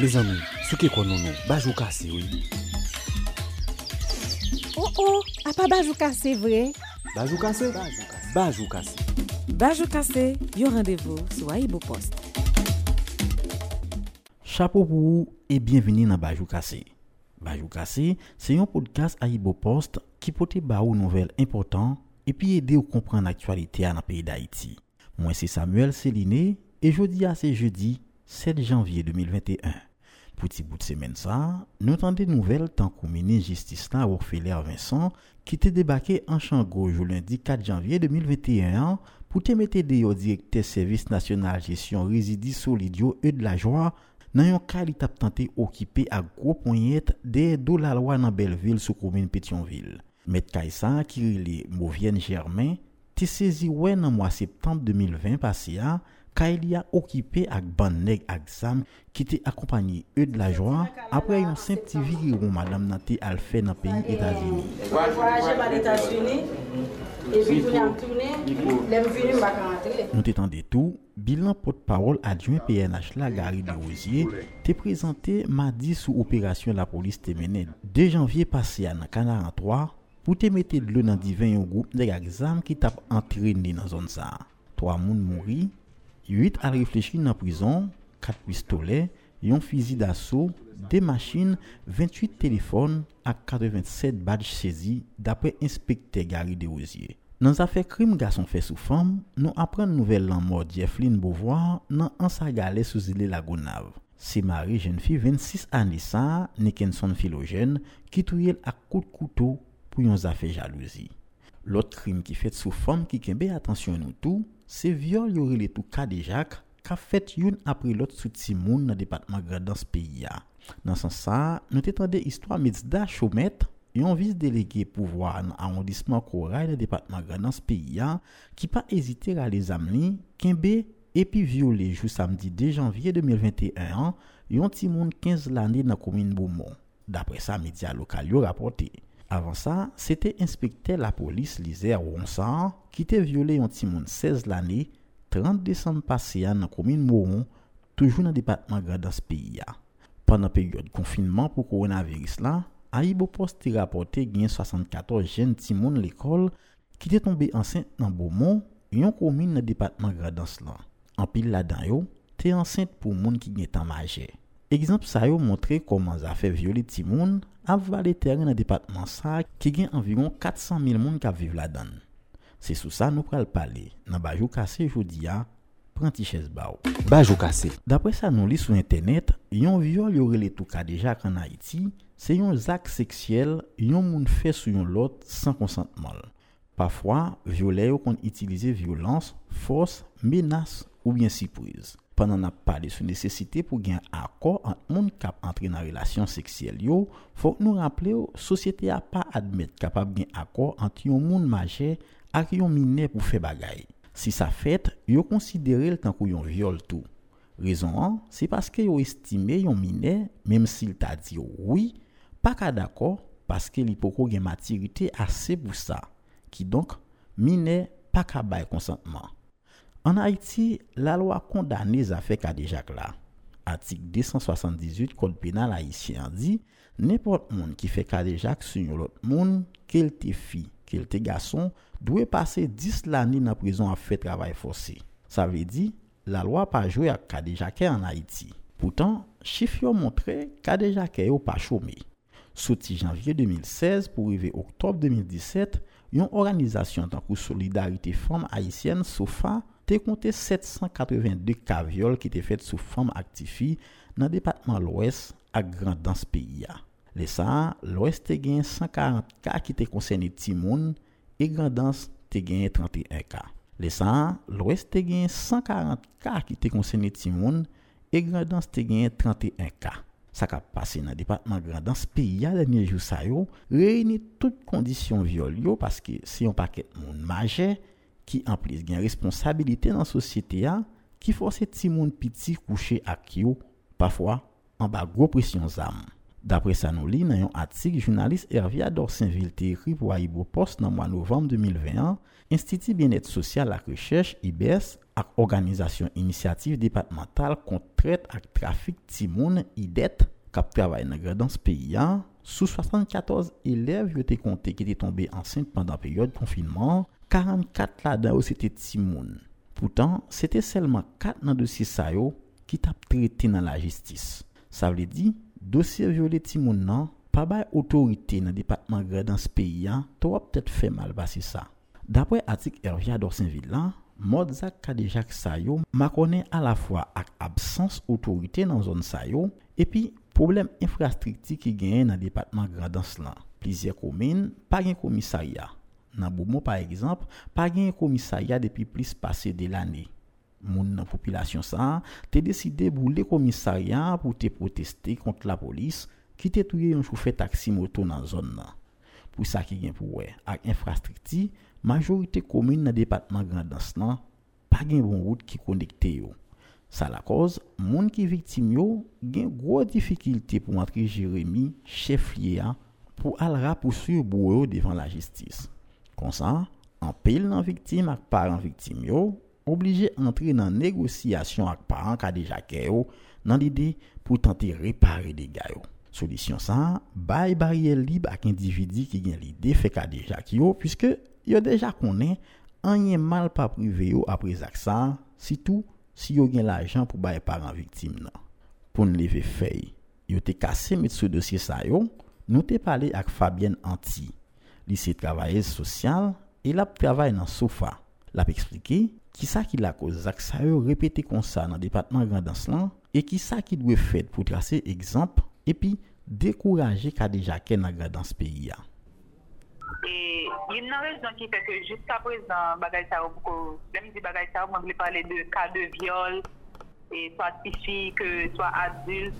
Mes amis, ce qui est quoi non, Bajou Kase, oui. Oh, à pas Bajou Kase, vrai? Bajou Kase? Bajou Kase. Bajou Kase, yon rendez-vous sur AyiboPost. Chapeau pour vous et bienvenue dans Bajou Kase. Bajou Kase, c'est un podcast AyiboPost qui porte ba ou nouvelles importantes et puis aider à comprendre l'actualité dans le pays d'Haïti. Moi, c'est Samuel Céline et jeudi 7 janvier 2021. Pour ti bout de semaine ça, nous avons des nouvelles tant que ministre justice là Ralph Vincent qui était débarqué en Chango lundi 4 janvier 2021 pour te mettre dehors directeur service national gestion résidus solidio et de la joie dans un cas il t'a tenté occuper à gros poignette des dollars loi dans Belleville sous commune Pétionville. Maître Kaïsa qui relé Mauvienne Germain te saisi ouais dans mois septembre 2020 passé à Kailia occupé ak ban nèg ak zam qui était accompagné eux de la joie après un simple petit virement madame Nanté al fait dans pays États-Unis. Voyager par les États-Unis et puis pour nous tourner, les venus m'pa rentrer. Nous t'entendait tout, bilan porte-parole adjoint PNH la Gary Desrosiers t'est présenté mardi sous opération la police te mené 2 janvier passé à Canal 3 pour te mettre de l'eau dans divin un groupe nèg ak zam qui t'a entraîné dans zone ça. 3 moun mouri. 8 a réfléchi dans prison, 4 pistolets, un fusil d'assaut, 2 machines, 28 téléphones et 87 badges saisis d'après inspecteur Gary Desrosiers. Dans affaire crime garçon fait sous femme, nous apprenons nouvelle la mort Djefflin Beauvoir dans un sagalais sous île Lagonave. C'est Marie jeune fille 26 années ça, Nickinson Philogène qui tué à coups de couteau pour une affaire jalousie. L'autre crime qui fait sous femme qui kembe attention nous tout. C'est viol yori le tout cas de Jacques qu'a fait une après l'autre sous Timoun dans département Grandance pays a. Dans ce sens ça, nous t'entendait histoire Mitzda Chomet, un vice-délégué pouvoir dans arrondissement Corail dans département Grandance pays a qui pas hésiter à les amener Kimbe et puis violer jour samedi 2 janvier 2021 un Timoun 15 l'année dans commune Beaumont. D'après ça média local yo rapporté. Avant ça, c'était inspecteur la police Lisaire Ronsard qui était violé un timoun 16 l'année 30 décembre passé dans la commune Moron, toujours dans le département Grandance pays. Pendant la période confinement pour coronavirus là, AyiboPost a rapporté gain 74 jeunes timoun l'école qui étaient tombés enceintes dans Beaumont, une commune dans le département Grandance là. En pile là-dedans yo, t'es enceinte pour moun qui gen tan majeur. Exemple ça yo montré comment ça fait violer timoun avalé terrain dans département ça qui gagne environ 400 000 monde qui vivent là-dedans. C'est sous ça nous pral parler dans Bajou Kase jodi a prend ti chaise ba ou. Bajou Kase. D'après ça nous lit sur internet, yon viol yo relé tout cas déjà en Haïti, c'est yon acte sexuel yon moun fait sur yon l'autre sans consentement. Parfois, violer ou kon utiliser violence, force, menace ou bien surprise. Pendant n'a parlé sur nécessité pour gain accord entre monde qui entrer dans relation sexuelle yo, faut nous rappeler société a pas admettre capable gain accord entre un monde majeur ak un mineur pour faire bagay. Si ça fait, yo considéré tant que un viol tout. Raison, c'est parce que yo estimé un mineur même s'il t'a dit oui, pas ka d'accord parce que li poko gain maturité assez pour ça. Qui donc mineur pas ka bay consentement. En Haïti, la loi condamne les affaires Kadejak là. Article 278 Code pénal haïtien dit n'importe monde qui fait Kadejak sur l'autre monde, qu'elle te fille, qu'elle te garçon, doit passer 10 l'année dans prison à fait travail forcé. Ça veut dire la loi pas jouer à Kadejak en Haïti. Pourtant, chiffre yo montré Kadejak yo pas chômé. Sorti janvier 2016 pour arriver octobre 2017, une organisation tant que Solidarité Femmes Haïtiennes SOFA t'es compté 782 cas viol qui t'es fait sous femme actifi dans département l'Ouest à Grandance pays a. Les ça, l'Ouest t'es gain 140 cas qui t'es concerné Timoun et Grandance t'es gain 31 cas. Les ça, l'Ouest t'es gain 140 cas qui t'es concerné Timoun et Grandance t'es gain 31 cas. Ça qu'a passé dans département Grandance pays a dernier jour ça yo réunit toutes conditions viol yo parce que si on paquet monde majeur qui en plus gain responsabilité dans société a qui force ti moun piti coucher ak yo parfois en bas gros pression zam. D'après ça nous li dans un article journaliste Hervé Dorsinville écrit pour AyiboPost dans mois novembre 2021, Institut bien-être social la recherche IBS à organisation initiative départementale contre traite et trafic timoun idet qui travaille dans ce pays. Sous 74 élèves qui étaient comptés qui étaient tombés enceintes pendant la période de confinement, 44 là-dedans c'était timoun. Pourtant, c'était seulement 4 dans le dossier Sayo qui t'a traité dans la justice. Ça veut dire dossier violé timoun non pas by autorité dans département dans ce pays, toi peut-être fait mal passer ça. D'après article Hervé Dorsinville là, Modzak Kadejak Sayo m'a connaît à la fois avec absence autorité dans zone Sayo et puis problème infrastructure qui gagne dans département Grandance là. Plusieurs communes pas un commissariat. Dans Bomo par exemple, pas un commissariat depuis plus passé de l'année. Moun nan population ça, t'es décidé bouler commissariat pour te protester contre la police qui t'est tué un chauffeur taxi moto dans zone là. Pour ça qui gagne pour ouais, avec infrastructure majorité commune dans département Grandance là pas gen bon route qui connecte yo. Ça la cause moun qui victime yo gen gros difficulté pour entrer Jérémy chef lié pour alra poursuivre boyo devant la justice. Comme ça, en pile nan victime ak parent victime yo obligé entrer dans négociation ak parent ka déjà kèyo dans l'idée pour tenter réparer dégâts yo. Solution ça bay barrière libre ak individu qui gen l'idée fait ka déjà kyo puisque yo déjà connaît rien mal pas privé yo après ça surtout si yo gen l'argent pour bailler parent victime nan. Pour ne lever feuille, yo te cassé mettre ce dossier ça yo, nous te parler avec Fabienne Anti, lycée travailleuse sociale et la travaille dans sofa. L'a expliqué qui ça qui la cause ak ça yo répéter comme ça dans département Grandance là et qui ça qui doit faire pour tracer exemple et puis décourager ka déjà ken nan Grandance pays. Et il y a une raison qui fait que jusqu'à présent, bagay sa ou, pour que même si bagay sa ou, on voulait parler de cas de viol, et soit filles, soit adultes,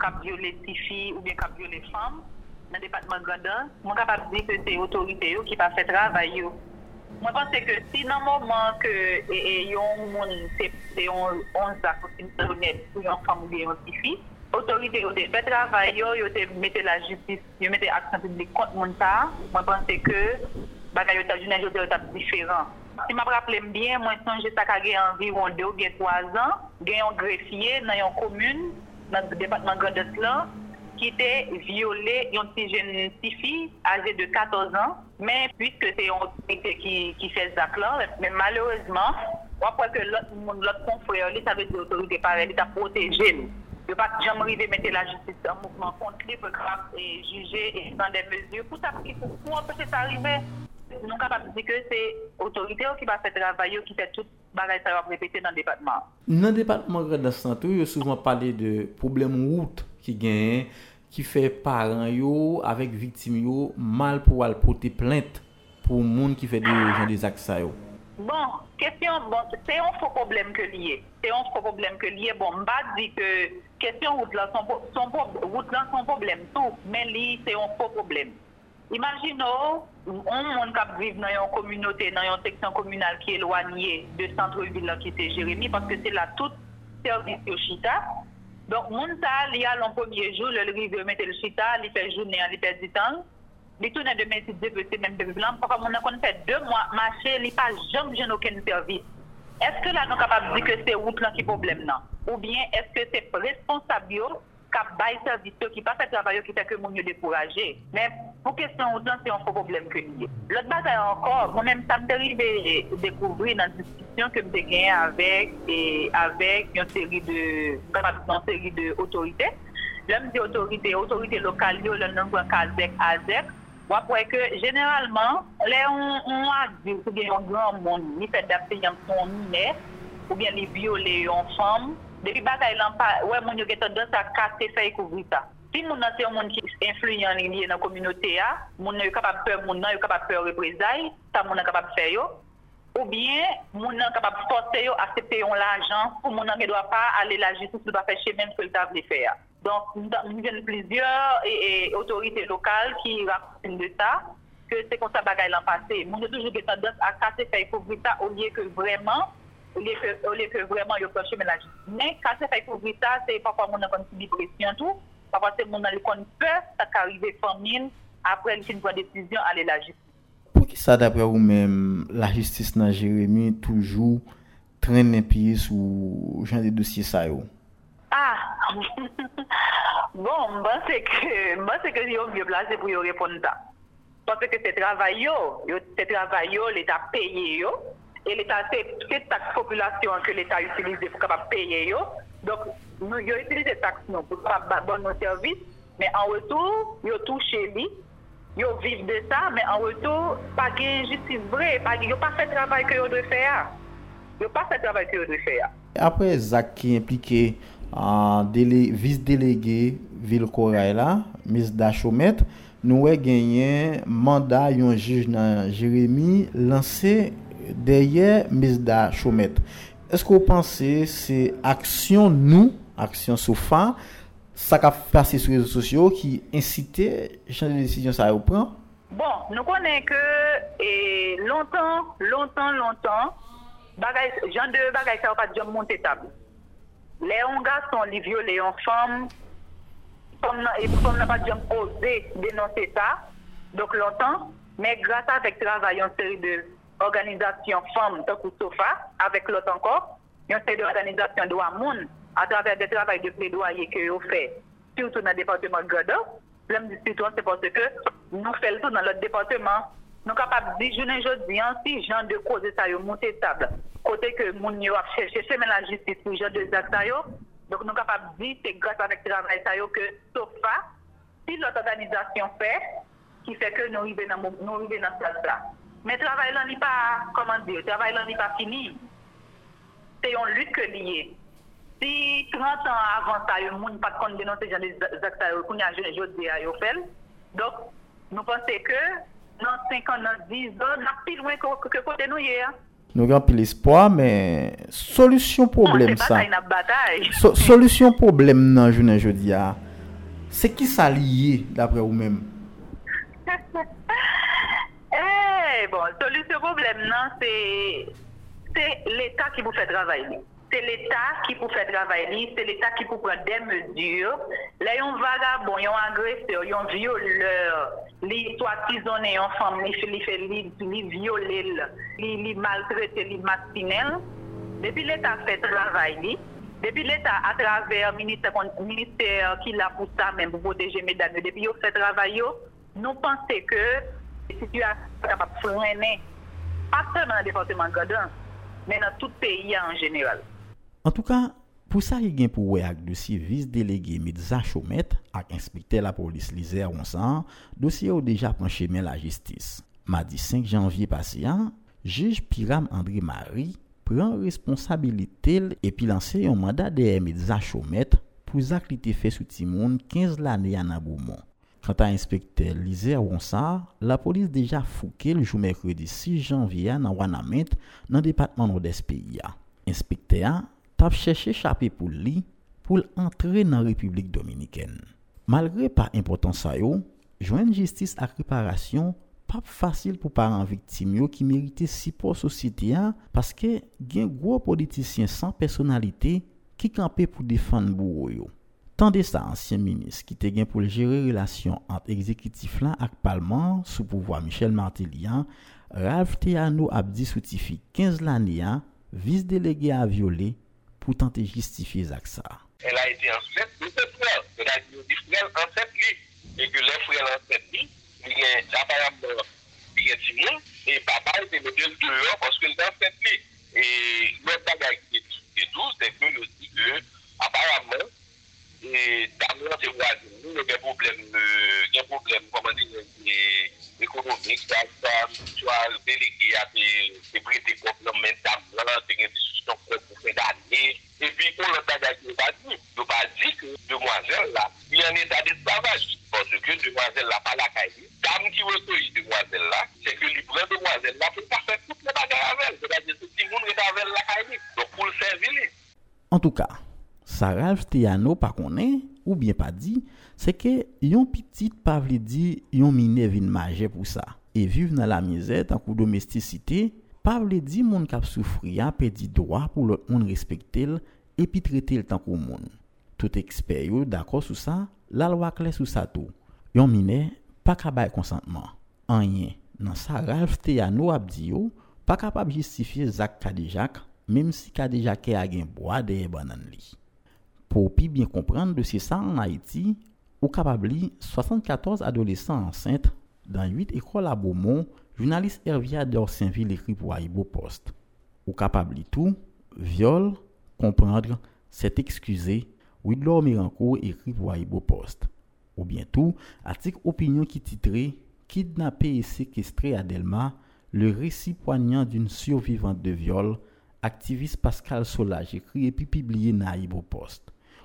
cap violé filles ou bien cap violé femmes, dans le département de Grandance, je suis capable de dire que c'est l'autorité qui n'a pas fait travail. Je pense que si dans le moment que c'est un acte qui est honnête pour une femme ou bien une fille, autorité au fait travail yo mettez la justice yo mettez action publique contre moun ça moi penser que bagay yo ta journée yo ta différent si m'a rappelé bien moi songe ça ka gagné environ 2 ou bien 3 ans gagné un greffier dans une commune dans le département Grandance là qui était violé une petite jeune fille âgée de 14 ans mais puisque c'est une autorité qui fait ça là mais malheureusement après que l'autre confrère lui ça veut dire autorité pareil il t'a protégé. Je ne vais pas jamais mettre la justice en mouvement contre lui pour juger et prendre des mesures. Pour ça, pour empêcher ça arriver, nous sommes capables de dire que c'est l'autorité qui va faire travailler, qui fait tout bagage ça va répéter dans le département. Dans le département de la santé, on a souvent parlé de problèmes route qui gagnent, qui fait parents avec victimes mal pour aller porter plainte pour le monde qui fait des actes ça. Bon, question, bon, c'est un faux problème que lié. C'est un faux problème que lié. Bon, m'a dit que question route là, son problème tout, mais li c'est un faux problème. Imaginons, on monde qui vivent dans une communauté, dans une section communale qui est éloignée de centre-ville qui c'est Jérémy, parce que c'est là tout service au chita. Donc, monde ça, il y a le premier jour, le rivière mettre le chita, il fait journée, il perd du temps. Les tournées de métier de même de blanc, parce qu'on a fait 2 mois marcher, il n'y a pas jamais aucun service. Est-ce que là, nous sommes capables de dire que c'est route qui est problème là? Ou bien est-ce que c'est responsable qui bail service qui pas fait travail qui fait que mon découragé? Mais pour question route là, c'est un faux problème que lié. L'autre bataille encore, moi-même, ça m'est arrivé de découvrir dans une discussion que j'ai gagnée avec une série de autorités. L'homme des autorités locales, le nom de Kazek. Après que généralement, les on a dit que les grands monde, ni fait d'appeler son mineur, ou bien les violer une femme. Depuis bataille, ouais, mon yo qui tendance à casser ça et couvrir ça. Si mon c'est un monde qui est influent dans la communauté, mon est capable peur, mon est capable peur représailles, ça mon est capable faire yo. Ou bien mon est capable forcer yo accepter on l'argent, ou mon ne doit pas aller la justice doit faire chez même ce qu'il table faire. Donc, nous avons plusieurs et autorités locales qui racontent de ça, que c'est comme ça bagaille l'an passé. Nous avons toujours tendance à casser faire couvrir ça au lieu que vraiment, il y a proche de la justice. Mais casser faire couvrir ça, c'est parfois mon avons une pression tout, parfois c'est mon avons peur, ça arrive famine, après une bonne décision, aller la justice. Pour qui ça d'après vous-même, la justice dans Jérémy toujours traîner pied sous genre de dossier ça yo. Ah. Bon, moi c'est que j'ai bien placé pour y répondre ça. Parce que c'est travail yo, l'État payé yo et l'État c'est taxe population que l'État utilise pour capable payer yo. Donc nous yo utiliser taxe non pour capable bon nos services, mais en retour, yo toucher lui. Yo vivent de ça, mais en retour, pas de justice vraie, yo pas fait travail que yo doit faire. Après Zach qui impliqué en vice-délégué Ville Corail là, Miss Dachomet, nous avons gagné mandat un juge dans Jérémy lancé derrière Miss Dachomet. Est-ce que vous pensez c'est action Sofa ça qu'a passé sur les réseaux sociaux qui incitait changer de décision ça à prendre? Bon, nous connaissons que longtemps genre de bagaille ça va pas de monter table. Les garçons les violés en femme comme n'a pas de osé dénoncer ça. Donc longtemps, mais grâce à avec travail en série de organisations femmes tant que Sofa avec l'autre encore, une série d'organisations droit monde à travers des travail de plaidoyer que vous faites, surtout dans le département de Godot. Le problème du citoyen, c'est parce que nous faisons tout dans notre département. Nous sommes capables de dire, si gens de cause ça, ils montent table. Côté que nous avons cherché la justice pour les gens de ça. Donc nous sommes capables de dire, c'est grâce à ce travail que Sofa, si l'autre organisation fait, qui fait que nous arrivons dans cette place. Mais le travail n'est pas, fini. C'est une lutte que liée. Si 30 ans avant ça, le monde n'a pas de dénoncer les gens des actes, qu'on a jeune aujourd'hui à Yopel. Donc, nous pensons que dans 5 ans, dans 10 ans, on a plus loin que côté nous hier. Nous avons plus l'espoir, mais solution problème ça. Solution problème dans jeune aujourd'hui à. C'est qui ça lié d'après vous-même? Bon, solution problème non, c'est l'État qui vous fait travailler. C'est l'État qui pour faire travailler, c'est l'État qui pour prendre des mesures. Là, yon vagabond, yon agresseur, yon violeur, li soit prisonnier en femme, li violé, li maltraité, li mastinel. Depuis l'État fait travailler, depuis l'État à travers ministère qui l'a pour ça même pour protéger mesdames, depuis yon fait travailler, nous pensons que les situations sont capables de freiner, pas seulement dans le département de Gordon, mais dans tout pays en général. En tout cas, pour ça, il y a pour ouais avec dossier vice-délégué Midza Chomet avec inspecteur la police Lisaire Ronsard, dossier au déjà penché mais la justice. Mardi 5 janvier passé, juge Piram André Marie prend responsabilité et puis lancer un mandat de Midza Chomet pour zak li te fait sous Timoun 15 l'année à Naboumont. Quant à inspecteur Lisaire Ronsard, la police déjà fouqué le jour mercredi 6 janvier dans Wanamet dans département nord-est pays. Inspecteur tap cherché chapé pour lui pour entrer dans République dominicaine. Malgré pas important ça yo, joindre justice à réparation pas facile pour parents victimes yo qui méritait si pour société parce que gen gros politicien sans personnalité qui campé pour défendre bourreau yo. Tandis ça ancien ministre qui te gen pour gérer relation entre exécutif là ak parlement sous pouvoir Michel Martelly, Ralph Tejano a dit certifié 15 l'année vice-délégué à violer pour tenter de justifier ça. Elle a été enceinte de ses frères. Elle a été frère enceinte lui. Et que les frères enceinte lui, il y a apparemment il y a du monde. Et papa était le deux dehors parce qu'il était enceinte lui. Et l'autre bagage qui est douce, c'est que nous dit que apparemment, d'amour et voisins, nous avons des problèmes, comment dire, économiques, soit délégués à des prêtés complémentaires, des institutions pour faire d'année. Et puis, pour le bagage, nous n'avons pas dit que demoiselle là, il y a un état d'esclavage. Parce que demoiselle là, pas la caille. Dame qui recueille demoiselle là, c'est que les prêts demoiselle là, pour ne pas faire toutes les bagages avec. C'est-à-dire que tout le monde est avec la caille. Donc, pour le servir. En tout cas, Ralph Tejano pas connaît ou bien pas dit c'est que yon petite pa vle di yon mine vin maje pour ça et vivre dans la misère tant kou domesticité pa vle di moun k'ap soufri a pedi droit pour l'autre monde respecter et puis traiter le tant kou moun tout expert yo d'accord sur ça la loi claire sur ça tout yon mine pas ka bay consentement rien dans ça Ralph Tejano a dit yo pas capable justifier zak kadijak même si ka déjà kè a gen bois de banane li. Pour pi bien comprendre de ce ça en Haïti, ou capable li 74 adolescents enceintes dans 8 écoles à Beaumont, journaliste Hervé Dorsinville écrit pour AyiboPost. Ou capable li tout, viol, comprendre, c'est excusé, Widor Mirencourt écrit pour AyiboPost. Ou bien tout, article opinion qui titré Kidnappé et séquestré à Delma, le récit poignant d'une survivante de viol, activiste Pascal Solage écrit et puis publié dans AyiboPost.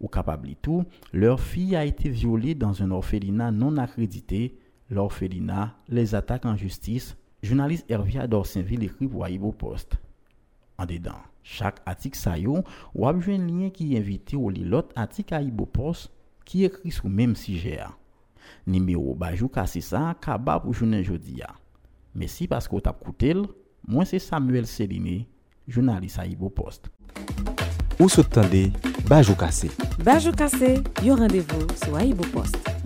Ou capable tout, leur fille a été violée dans un orphelinat non accrédité, l'orphelinat, les attaques en justice, journaliste Hervé Dorsinville écrit pour AyiboPost. En dedans, chaque article sa yo, ou a un lien qui invite ou li l'autre article AyiboPost qui écrit sous même sujet. Numéro Bajou Kase ça kaba pour journée jodi a. Merci parce que t'as écouté. Moi c'est Samuel Céline, journaliste AyiboPost. Ou s'attendez Bajou Kase. Bajou Kase, yo rendez-vous sur AyiboPost.